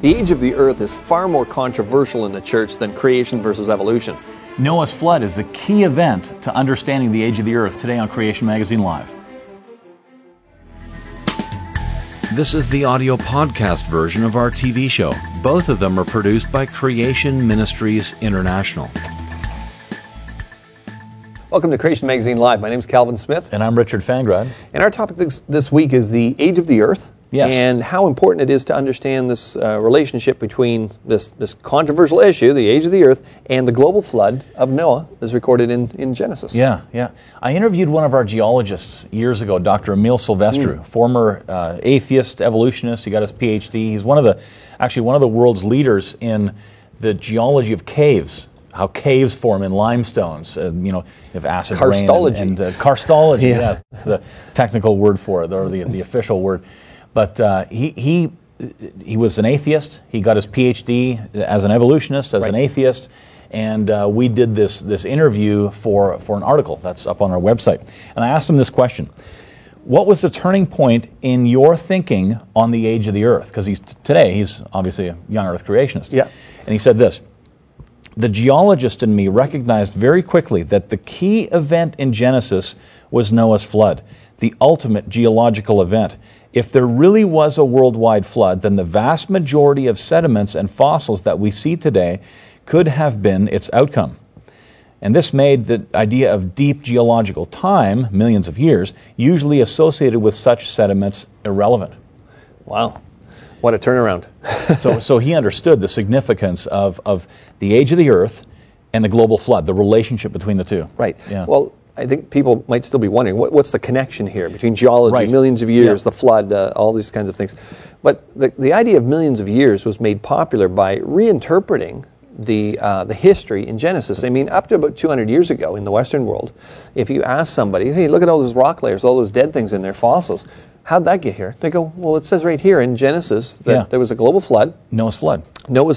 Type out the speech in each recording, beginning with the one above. The age of the earth is far more controversial in the church than creation versus evolution. Noah's flood is the key event to understanding the age of the earth today on Creation Magazine Live. This is the audio podcast version of our TV show. Both of them are produced by Creation Ministries International. Welcome to Creation Magazine Live. My name is Calvin Smith. And I'm Richard Fangrad. And our topic this week is the age of the earth. Yes. And how important it is to understand this relationship between this controversial issue, the age of the earth, and the global flood of Noah as recorded in Genesis. Yeah. I interviewed one of our geologists years ago, Dr. Emil Silvestru, former atheist, evolutionist. He got his PhD. He's one of the world's leaders in the geology of caves. How caves form in limestones, if acid rain. Karstology. And karstology, yes. That's the technical word for it, or the official word. But he was an atheist. He got his Ph.D. as an evolutionist, as an atheist, and we did this interview for an article that's up on our website. And I asked him this question: what was the turning point in your thinking on the age of the earth? Because today he's obviously a young earth creationist. Yeah. And he said this: the geologist in me recognized very quickly that the key event in Genesis was Noah's flood, the ultimate geological event. If there really was a worldwide flood, then the vast majority of sediments and fossils that we see today could have been its outcome. And this made the idea of deep geological time, millions of years, usually associated with such sediments irrelevant. Wow. What a turnaround. So he understood the significance of the age of the earth and the global flood, the relationship between the two. Right. Yeah. Well, I think people might still be wondering, what's the connection here between geology, millions of years, the flood, all these kinds of things. But the idea of millions of years was made popular by reinterpreting the history in Genesis. I mean, up to about 200 years ago in the Western world, if you ask somebody, hey, look at all those rock layers, all those dead things in there, fossils. How'd that get here? They go, well, it says right here in Genesis that there was a global flood. Noah's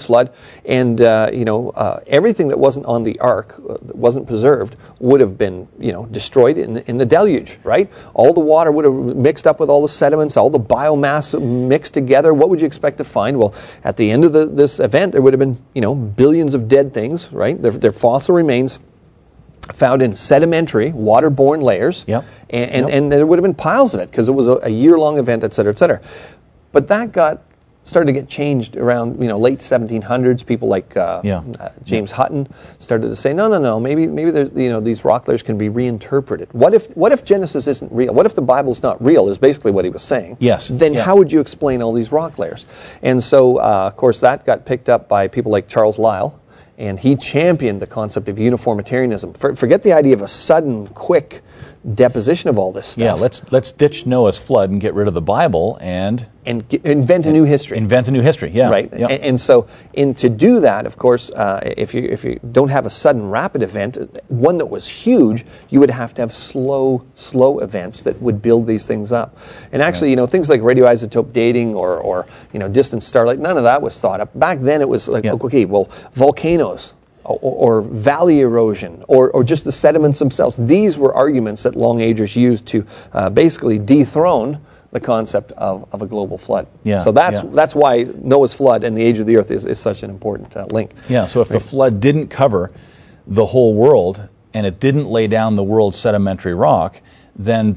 flood. And, everything that wasn't on the ark, that wasn't preserved, would have been, destroyed in the deluge, right? All the water would have mixed up with all the sediments, all the biomass mixed together. What would you expect to find? Well, at the end of this event, there would have been, billions of dead things, right? Their fossil remains found in sedimentary, waterborne layers, and there would have been piles of it because it was a year-long event, et cetera, et cetera. But that started to get changed around, late 1700s. People like James Hutton started to say, no, maybe there's, these rock layers can be reinterpreted. What if Genesis isn't real? What if the Bible's not real is basically what he was saying. Yes. Then how would you explain all these rock layers? And so, of course, that got picked up by people like Charles Lyell, and he championed the concept of uniformitarianism. Forget the idea of a sudden, quick deposition of all this stuff. Yeah, let's ditch Noah's flood and get rid of the Bible and invent a new history. Yeah. Right. Yep. And so, to do that, of course, if you don't have a sudden, rapid event, one that was huge, you would have to have slow events that would build these things up. And actually, things like radioisotope dating or distant starlight, none of that was thought up back then. It was like volcanoes. Or valley erosion, or just the sediments themselves. These were arguments that long agers used to basically dethrone the concept of a global flood. Yeah, so that's why Noah's flood and the age of the earth is such an important link. Yeah, so if the flood didn't cover the whole world and it didn't lay down the world's sedimentary rock, then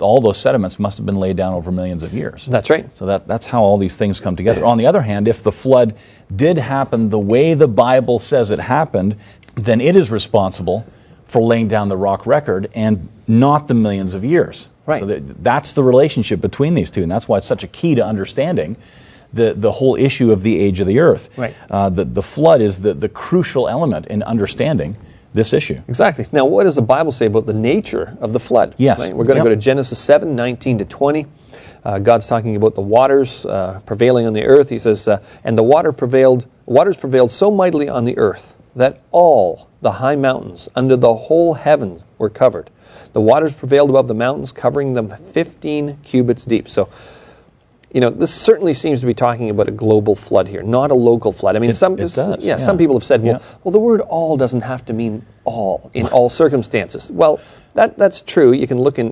all those sediments must have been laid down over millions of years. That's right. So that's how all these things come together. On the other hand, if the flood did happen the way the Bible says it happened, then it is responsible for laying down the rock record and not the millions of years. Right. So that's the relationship between these two, and that's why it's such a key to understanding the whole issue of the age of the earth. Right. The flood is the crucial element in understanding this issue. Exactly. Now, what does the Bible say about the nature of the flood? Yes. Right? We're going to go to Genesis 7, 19 to 20. God's talking about the waters prevailing on the earth. He says, and the waters prevailed so mightily on the earth that all the high mountains under the whole heavens were covered. The waters prevailed above the mountains, covering them 15 cubits deep. So, this certainly seems to be talking about a global flood here, not a local flood. I mean, some people have said, well, the word all doesn't have to mean all in all circumstances. Well, That's true. You can look in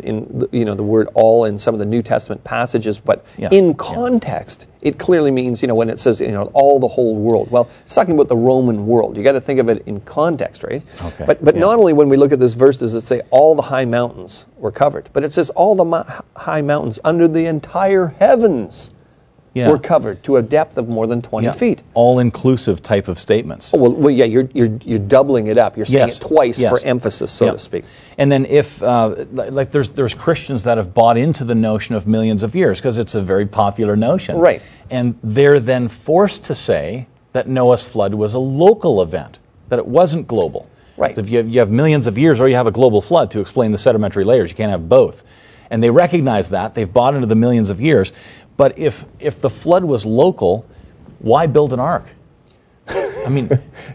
the word all in some of the New Testament passages, but in context, it clearly means, when it says, all the whole world. Well, it's talking about the Roman world. You got to think of it in context, right? Okay. But not only when we look at this verse does it say all the high mountains were covered, but it says all the high mountains under the entire heavens were covered to a depth of more than 20 feet. All-inclusive type of statements. Oh, well, you're doubling it up. You're saying it twice for emphasis, so to speak. And then if, there's Christians that have bought into the notion of millions of years because it's a very popular notion. Right. And they're then forced to say that Noah's flood was a local event, that it wasn't global. Right. So if you have millions of years or you have a global flood to explain the sedimentary layers, you can't have both. And they recognize that. They've bought into the millions of years. But if the flood was local, why build an ark? I mean,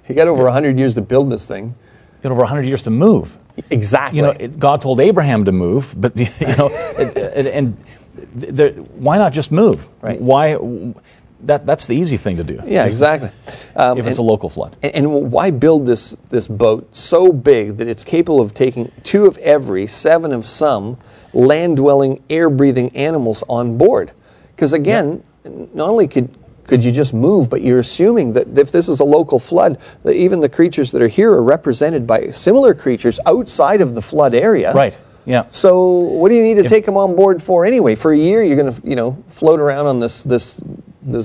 you got over 100 years to build this thing. You got over 100 years to move. Exactly. God told Abraham to move, but why not just move? Right. Why? That's the easy thing to do. Yeah, exactly. If it's a local flood. And why build this boat so big that it's capable of taking 2 of every, 7 of some land-dwelling, air-breathing animals on board? Because again, not only could you just move, but you're assuming that if this is a local flood, that even the creatures that are here are represented by similar creatures outside of the flood area. Right. Yeah. So what do you need to take them on board for anyway? For a year, you're going to float around on this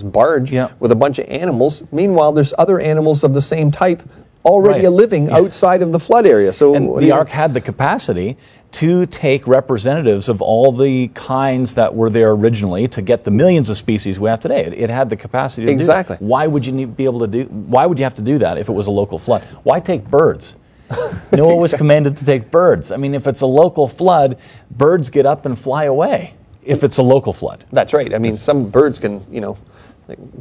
barge with a bunch of animals. Meanwhile, there's other animals of the same type already living outside of the flood area. So and the ark had the capacity to take representatives of all the kinds that were there originally to get the millions of species we have today. It had the capacity to do that. Why would you be able to why would you have to do that if it was a local flood? Why take birds? Noah was commanded to take birds. I mean, if it's a local flood, birds get up and fly away if it's a local flood. That's right. I mean, some birds can,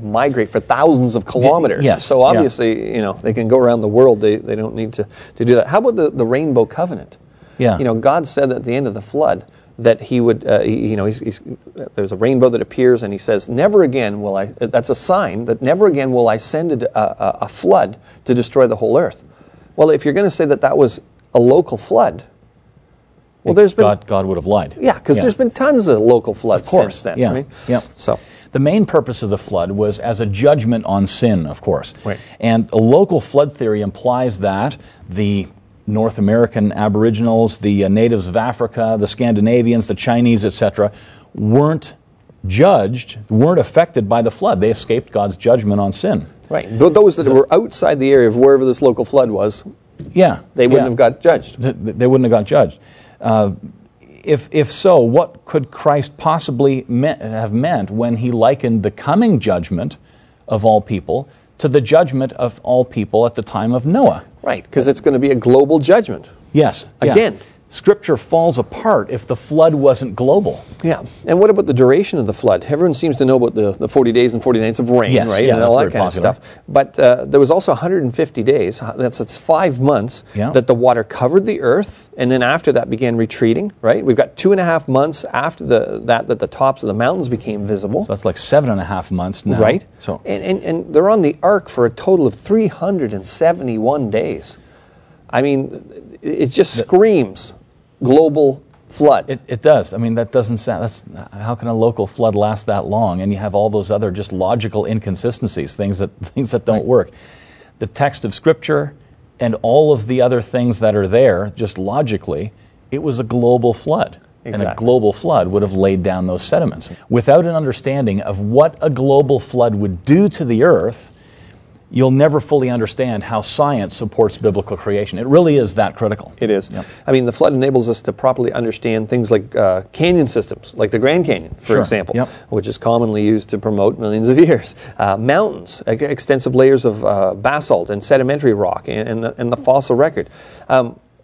migrate for thousands of kilometers. Yes. So obviously, they can go around the world. They don't need to do that. How about the Rainbow Covenant? Yeah. God said at the end of the flood that he would, there's a rainbow that appears and he says, never again will I, that's a sign that never again will I send a flood to destroy the whole earth. Well, if you're going to say that was a local flood, well, there's been... God would have lied. Yeah, because there's been tons of local floods since then. Yeah. I mean, so... The main purpose of the flood was as a judgment on sin, of course. Right. And a local flood theory implies that the North American Aboriginals, the natives of Africa, the Scandinavians, the Chinese, etc., weren't judged, weren't affected by the flood. They escaped God's judgment on sin. Right. Those that were outside the area of wherever this local flood was, they wouldn't have got judged. They wouldn't have got judged. If so, what could Christ possibly have meant when he likened the coming judgment of all people to the judgment of all people at the time of Noah? Right, because it's going to be a global judgment. Yes. Again. Yeah. Scripture falls apart if the flood wasn't global. Yeah. And what about the duration of the flood? Everyone seems to know about the 40 days and 40 nights of rain, right? Yeah, and all that kind of stuff. But there was also 150 days, that's 5 months, that the water covered the earth. And then after that began retreating, right? We've got 2.5 months after that the tops of the mountains became visible. So that's like 7.5 months now. Right. So. And they're on the ark for a total of 371 days. I mean, it just screams global flood. It does. I mean, that doesn't sound... how can a local flood last that long? And you have all those other just logical inconsistencies, things that don't work. The text of Scripture... and all of the other things that are there, just logically, it was a global flood. Exactly. And a global flood would have laid down those sediments. Without an understanding of what a global flood would do to the earth, you'll never fully understand how science supports biblical creation. It really is that critical. It is. Yep. I mean, the flood enables us to properly understand things like canyon systems, like the Grand Canyon, for example, which is commonly used to promote millions of years. Mountains, extensive layers of basalt and sedimentary rock and the fossil record.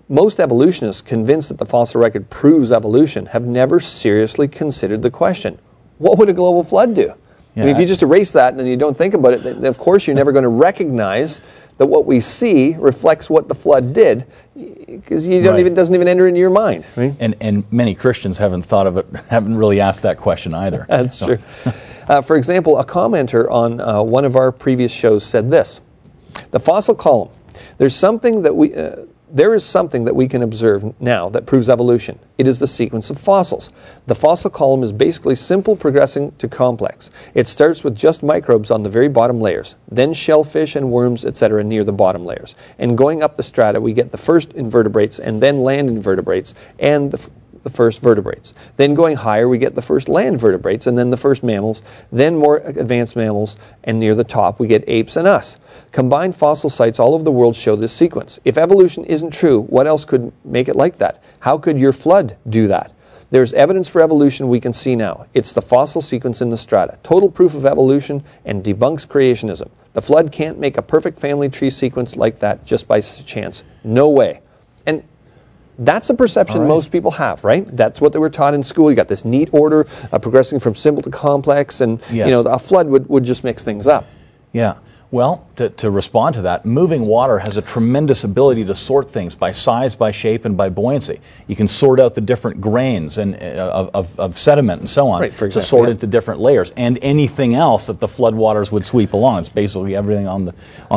Most evolutionists convinced that the fossil record proves evolution have never seriously considered the question, what would a global flood do? Yeah, I mean, if you just erase that and you don't think about it, then of course you're never going to recognize that what we see reflects what the flood did, because doesn't even enter into your mind. Right? And many Christians haven't thought of it, haven't really asked that question either. That's true. For example, a commenter on one of our previous shows said this: the fossil column. There's something that we there is something that we can observe now that proves evolution. It is the sequence of fossils. The fossil column is basically simple progressing to complex. It starts with just microbes on the very bottom layers, then shellfish and worms, etc. near the bottom layers. And going up the strata, we get the first invertebrates and then land invertebrates and the first vertebrates. Then going higher, we get the first land vertebrates and then the first mammals, then more advanced mammals, and near the top, we get apes and us. Combined fossil sites all over the world show this sequence. If evolution isn't true, what else could make it like that? How could your flood do that? There's evidence for evolution we can see now. It's the fossil sequence in the strata. Total proof of evolution and debunks creationism. The flood can't make a perfect family tree sequence like that just by chance. No way. And that's the perception most people have, right? That's what they were taught in school. You got this neat order progressing from simple to complex, and yes, you know, a flood would just mix things up. Yeah. Well, to respond to that, moving water has a tremendous ability to sort things by size, by shape, and by buoyancy. You can sort out the different grains and of sediment and so on, right, for example, to sort into different layers, and anything else that the floodwaters would sweep along. It's basically everything on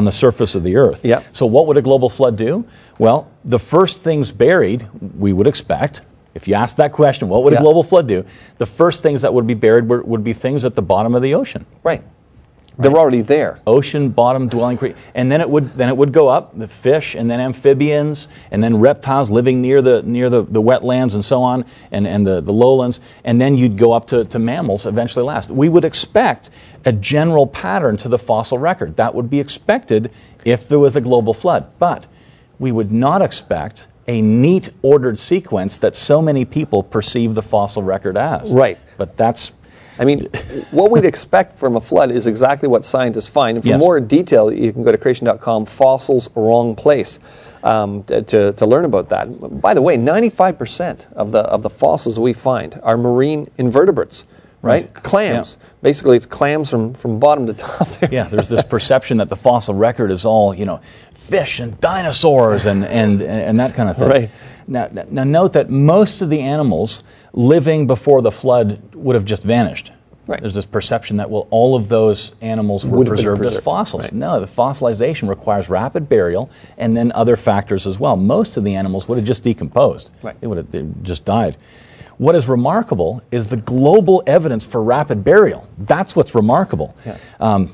the surface of the earth. Yeah. So what would a global flood do? Well, the first things buried, we would expect, if you asked that question, what would a global flood do? The first things that would be buried would be things at the bottom of the ocean. Right. Right. They're already there. Ocean bottom dwelling creatures, and then it would go up, the fish, and then amphibians, and then reptiles living near the wetlands and so on, and the lowlands, and then you'd go up to mammals eventually last. We would expect a general pattern to the fossil record. That would be expected if there was a global flood, but we would not expect a neat ordered sequence that so many people perceive the fossil record as. Right. But that's, I mean, what we'd expect from a flood is exactly what scientists find. And for more detail, you can go to creation.com, fossils, wrong place, to learn about that. By the way, 95% of the fossils we find are marine invertebrates. Right? Clams. Yeah. Basically, it's clams from bottom to top there. Yeah, there's this perception that the fossil record is all, you know, fish and dinosaurs and that kind of thing. Right. Now, note that most of the animals living before the flood would have just vanished. Right. There's this perception that, well, all of those animals were preserved as fossils. Right. No, the fossilization requires rapid burial and then other factors as well. Most of the animals would have just decomposed. Right. They just died. What is remarkable is the global evidence for rapid burial. That's what's remarkable. Yeah.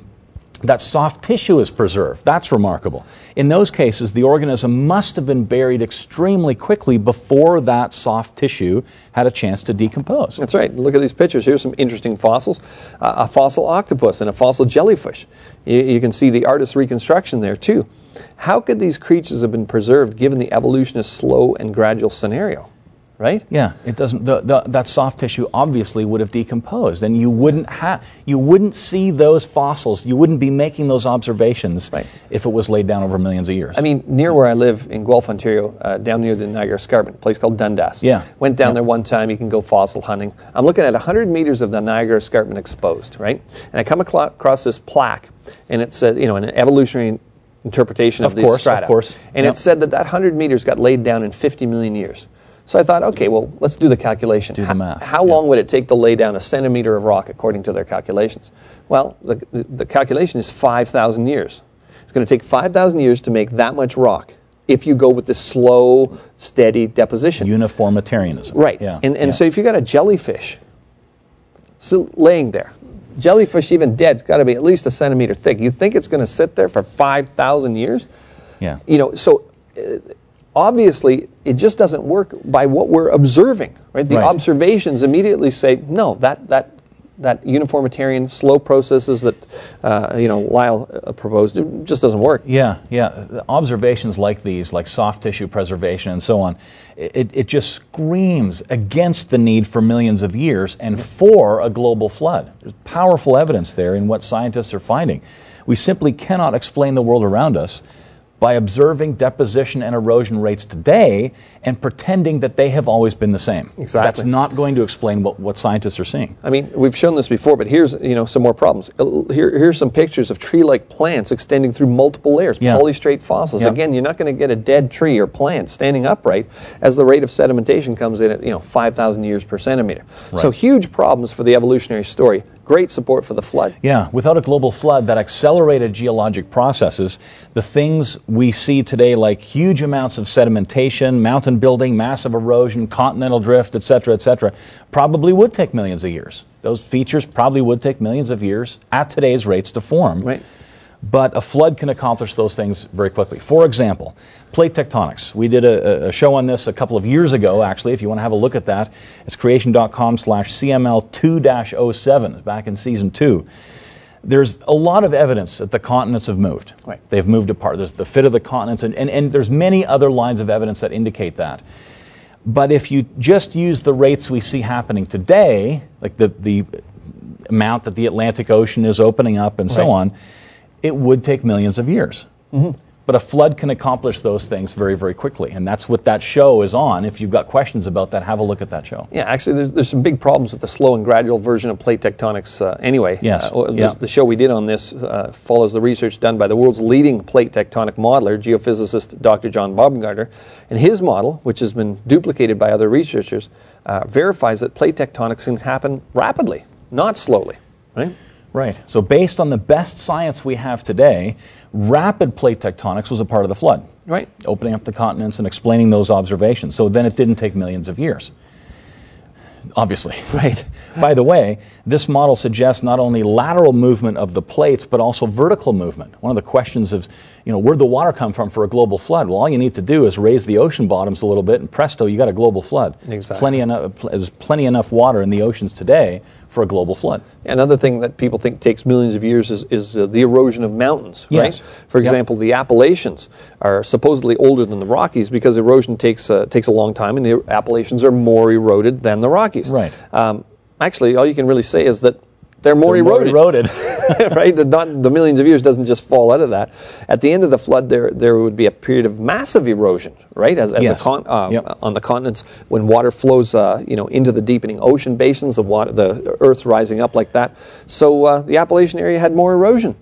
That soft tissue is preserved. That's remarkable. In those cases, the organism must have been buried extremely quickly before that soft tissue had a chance to decompose. That's right. Look at these pictures. Here's some interesting fossils. A fossil octopus and a fossil jellyfish. You can see the artist's reconstruction there, too. How could these creatures have been preserved given the evolutionist's slow and gradual scenario? Right? Yeah, it doesn't. That soft tissue obviously would have decomposed, and you wouldn't see those fossils. You wouldn't be making those observations if it was laid down over millions of years. I mean, near where I live in Guelph, Ontario, down near the Niagara Escarpment, a place called Dundas. Yeah, went down there one time. You can go fossil hunting. I'm looking at 100 meters of the Niagara Escarpment exposed, right? And I come across this plaque, and it's an evolutionary interpretation of these strata. Of course. And it said that 100 meters got laid down in 50 million years. So I thought, okay, well, let's do the calculation. Do the math. How long would it take to lay down a centimeter of rock according to their calculations? Well, the calculation is 5,000 years. It's going to take 5,000 years to make that much rock if you go with the slow, steady deposition. Uniformitarianism. Right. Yeah. And so if you've got a jellyfish laying there, jellyfish even dead, it's got to be at least a centimeter thick. You think it's going to sit there for 5,000 years? Yeah. You know, so... obviously, it just doesn't work by what we're observing, right? The observations immediately say, no, that uniformitarian slow processes that Lyell proposed, it just doesn't work. The observations like these, like soft tissue preservation and so on, it just screams against the need for millions of years and for a global flood. There's powerful evidence there in what scientists are finding. We simply cannot explain the world around us by observing deposition and erosion rates today and pretending that they have always been the same. Exactly. That's not going to explain what scientists are seeing. I mean, we've shown this before, but here's some more problems. Here's some pictures of tree-like plants extending through multiple layers, polystrate fossils. Yeah. Again, you're not going to get a dead tree or plant standing upright as the rate of sedimentation comes in at 5,000 years per centimeter. Right. So huge problems for the evolutionary story great support for the flood. Yeah, without a global flood that accelerated geologic processes, the things we see today, like huge amounts of sedimentation, mountain building, massive erosion, continental drift, et cetera, probably would take millions of years. Those features probably would take millions of years at today's rates to form. Right. But a flood can accomplish those things very quickly. For example, plate tectonics. We did a show on this a couple of years ago, actually. If you want to have a look at that, it's creation.com/CML2-07, back in season 2. There's a lot of evidence that the continents have moved. Right. They've moved apart. There's the fit of the continents, and there's many other lines of evidence that indicate that. But if you just use the rates we see happening today, like the amount that the Atlantic Ocean is opening up and so on, it would take millions of years. Mm-hmm. But a flood can accomplish those things very, very quickly. And that's what that show is on. If you've got questions about that, have a look at that show. Yeah, actually, there's some big problems with the slow and gradual version of plate tectonics anyway. Yes. The show we did on this follows the research done by the world's leading plate tectonic modeler, geophysicist Dr. John Baumgartner. And his model, which has been duplicated by other researchers, verifies that plate tectonics can happen rapidly, not slowly. Right? Right. So based on the best science we have today, rapid plate tectonics was a part of the flood. Right. Opening up the continents and explaining those observations. So then it didn't take millions of years. Obviously. Right. By the way, this model suggests not only lateral movement of the plates, but also vertical movement. One of the questions is, where'd the water come from for a global flood? Well, all you need to do is raise the ocean bottoms a little bit, and presto, you got a global flood. Exactly. There's plenty enough water in the oceans today for a global flood. Another thing that people think takes millions of years is the erosion of mountains, yes. Right? For example, the Appalachians are supposedly older than the Rockies because erosion takes a long time, and the Appalachians are more eroded than the Rockies. Right. Actually, all you can really say is that they're more eroded. Right? The millions of years doesn't just fall out of that. At the end of the flood, there would be a period of massive erosion, right? On the continents, when water flows, into the deepening ocean basins, the earth rising up like that. So the Appalachian area had more erosion.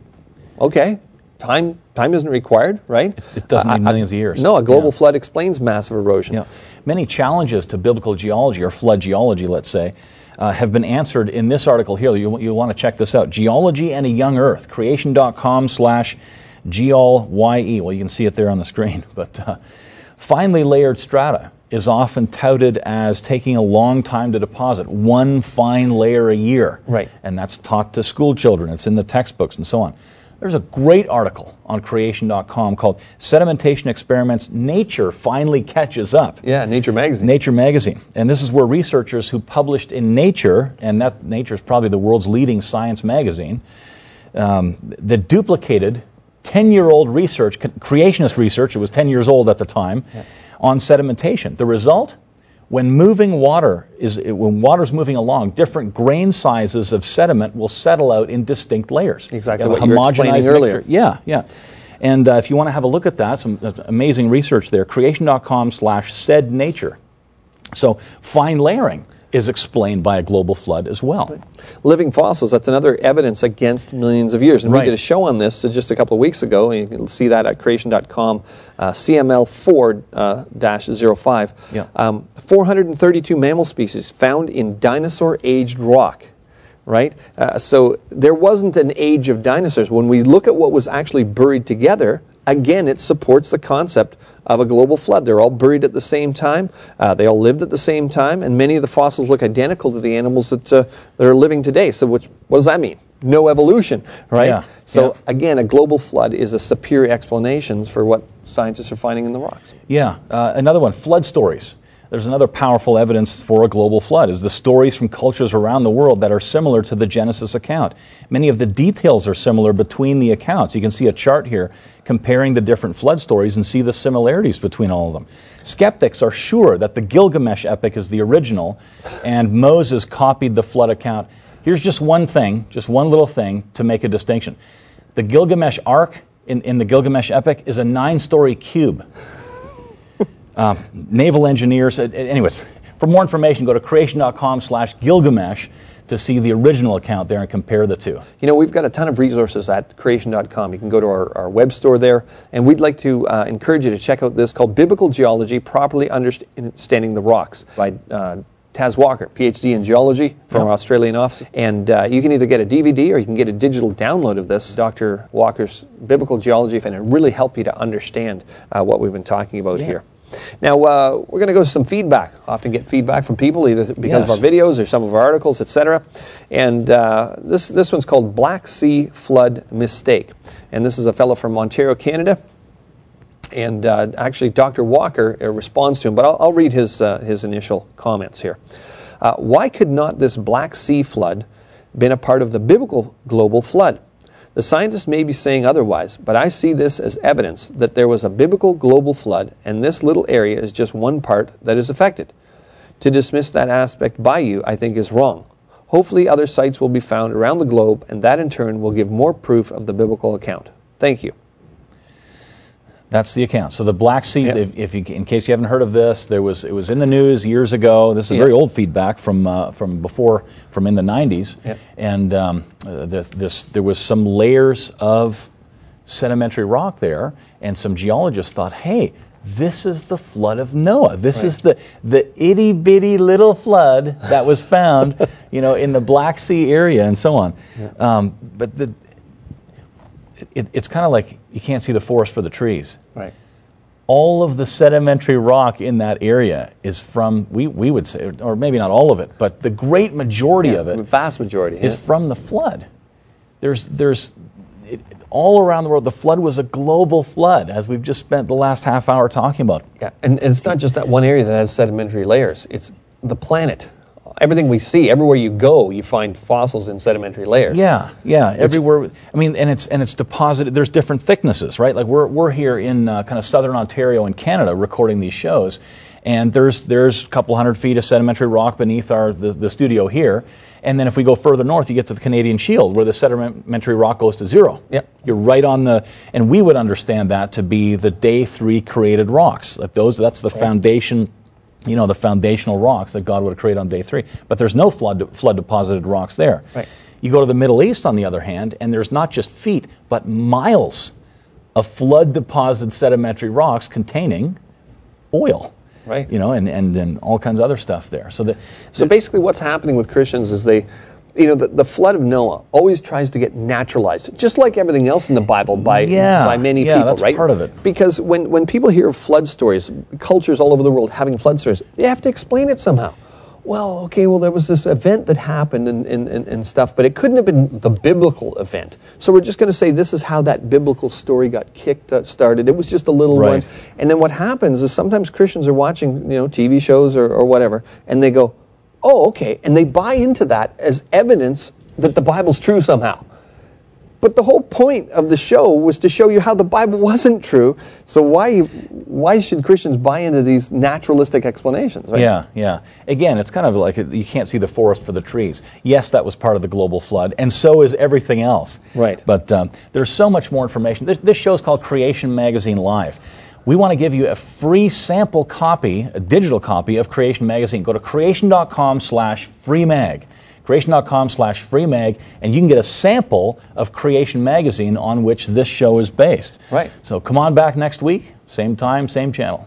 Okay, time isn't required, right? It doesn't mean millions of years. No, a global flood explains massive erosion. Yeah. Many challenges to biblical geology or flood geology, let's say, have been answered in this article here. You'll want to check this out. Geology and a Young Earth, creation.com/GLYE. Well, you can see it there on the screen. But finely layered strata is often touted as taking a long time to deposit, one fine layer a year. Right. And that's taught to school children. It's in the textbooks and so on. There's a great article on creation.com called Sedimentation Experiments, Nature Finally Catches Up. Yeah, Nature Magazine. Nature Magazine. And this is where researchers who published in Nature, and that Nature is probably the world's leading science magazine, that duplicated 10-year-old research, creationist research, it was 10 years old at the time, on sedimentation. The result? When water's moving along, different grain sizes of sediment will settle out in distinct layers. Exactly what you were explaining earlier. Yeah. And if you want to have a look at that, some amazing research there, creation.com/sednature. So fine layering is explained by a global flood as well. Living fossils, that's another evidence against millions of years. And we did a show on this just a couple of weeks ago, and you can see that at creation.com, CML4-05. 432 mammal species found in dinosaur-aged rock. Right? So there wasn't an age of dinosaurs. When we look at what was actually buried together, again, it supports the concept of a global flood. They're all buried at the same time. They all lived at the same time. And many of the fossils look identical to the animals that are living today. So what does that mean? No evolution, right? Yeah. So again, a global flood is a superior explanation for what scientists are finding in the rocks. Yeah. Another one, flood stories. There's another powerful evidence for a global flood is the stories from cultures around the world that are similar to the Genesis account. Many of the details are similar between the accounts. You can see a chart here comparing the different flood stories and see the similarities between all of them. Skeptics are sure that the Gilgamesh epic is the original and Moses copied the flood account. Here's just one thing, just one little thing to make a distinction. The Gilgamesh ark in the Gilgamesh epic is a 9-story cube. Naval engineers, anyways, for more information, go to creation.com/Gilgamesh to see the original account there and compare the two. We've got a ton of resources at creation.com. You can go to our web store there, and we'd like to encourage you to check out this called Biblical Geology, Properly Understanding the Rocks by Taz Walker, PhD in geology from our Australian office. And you can either get a DVD or you can get a digital download of this, Dr. Walker's Biblical Geology, and it really helped you to understand what we've been talking about here. Now, we're going to go to some feedback. I often get feedback from people, either because of our videos or some of our articles, etc. And this one's called Black Sea Flood Mistake. And this is a fellow from Ontario, Canada. And actually, Dr. Walker responds to him, but I'll read his initial comments here. Why could not this Black Sea flood been a part of the biblical global flood? The scientists may be saying otherwise, but I see this as evidence that there was a biblical global flood, and this little area is just one part that is affected. To dismiss that aspect by you, I think, is wrong. Hopefully, other sites will be found around the globe, and that in turn will give more proof of the biblical account. Thank you. That's the account. So the Black Sea, if you, in case you haven't heard of this, it was in the news years ago. This is very old feedback from in the 90s, and there was some layers of sedimentary rock there, and some geologists thought, hey, this is the flood of Noah. This is the itty bitty little flood that was found, in the Black Sea area and so on. Yeah. But it's kind of like you can't see the forest for the trees. Right. All of the sedimentary rock in that area is from, we would say, or maybe not all of it, but the great majority of it, the vast majority, is from the flood. There's all around the world. The flood was a global flood, as we've just spent the last half hour talking about. Yeah, and it's not just that one area that has sedimentary layers. It's the planet. Everything we see, everywhere you go, you find fossils in sedimentary layers. Yeah, everywhere. I mean, and it's deposited. There's different thicknesses, right? Like we're here in kind of southern Ontario in Canada recording these shows, and there's a couple 100 feet of sedimentary rock beneath the studio here, and then if we go further north, you get to the Canadian Shield where the sedimentary rock goes to zero. Yep. You're right on the, and we would understand that to be the day 3 created rocks. Like that's the foundation. The foundational rocks that God would have created on day 3. But there's no flood deposited rocks there. Right. You go to the Middle East, on the other hand, and there's not just feet, but miles of flood deposited sedimentary rocks containing oil. Right. And all kinds of other stuff there. So basically what's happening with Christians is they... the flood of Noah always tries to get naturalized, just like everything else in the Bible, by many people, that's right? Part of it. Because when people hear flood stories, cultures all over the world having flood stories, they have to explain it somehow. Well, there was this event that happened and stuff, but it couldn't have been the biblical event. So we're just going to say this is how that biblical story got started. It was just a little one. And then what happens is sometimes Christians are watching, TV shows or whatever, and they go, oh, okay, and they buy into that as evidence that the Bible's true somehow. But the whole point of the show was to show you how the Bible wasn't true, so why should Christians buy into these naturalistic explanations, right? Yeah. Again, it's kind of like you can't see the forest for the trees. Yes, that was part of the global flood, and so is everything else. Right. But there's so much more information. This show is called Creation Magazine Live. We want to give you a free sample copy, a digital copy of Creation Magazine. Go to creation.com/freemag, creation.com/freemag, and you can get a sample of Creation Magazine on which this show is based. Right. So come on back next week, same time, same channel.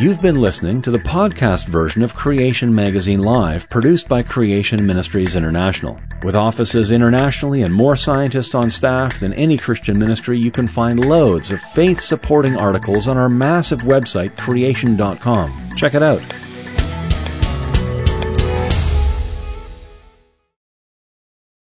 You've been listening to the podcast version of Creation Magazine Live, produced by Creation Ministries International. With offices internationally and more scientists on staff than any Christian ministry, you can find loads of faith-supporting articles on our massive website, creation.com. Check it out.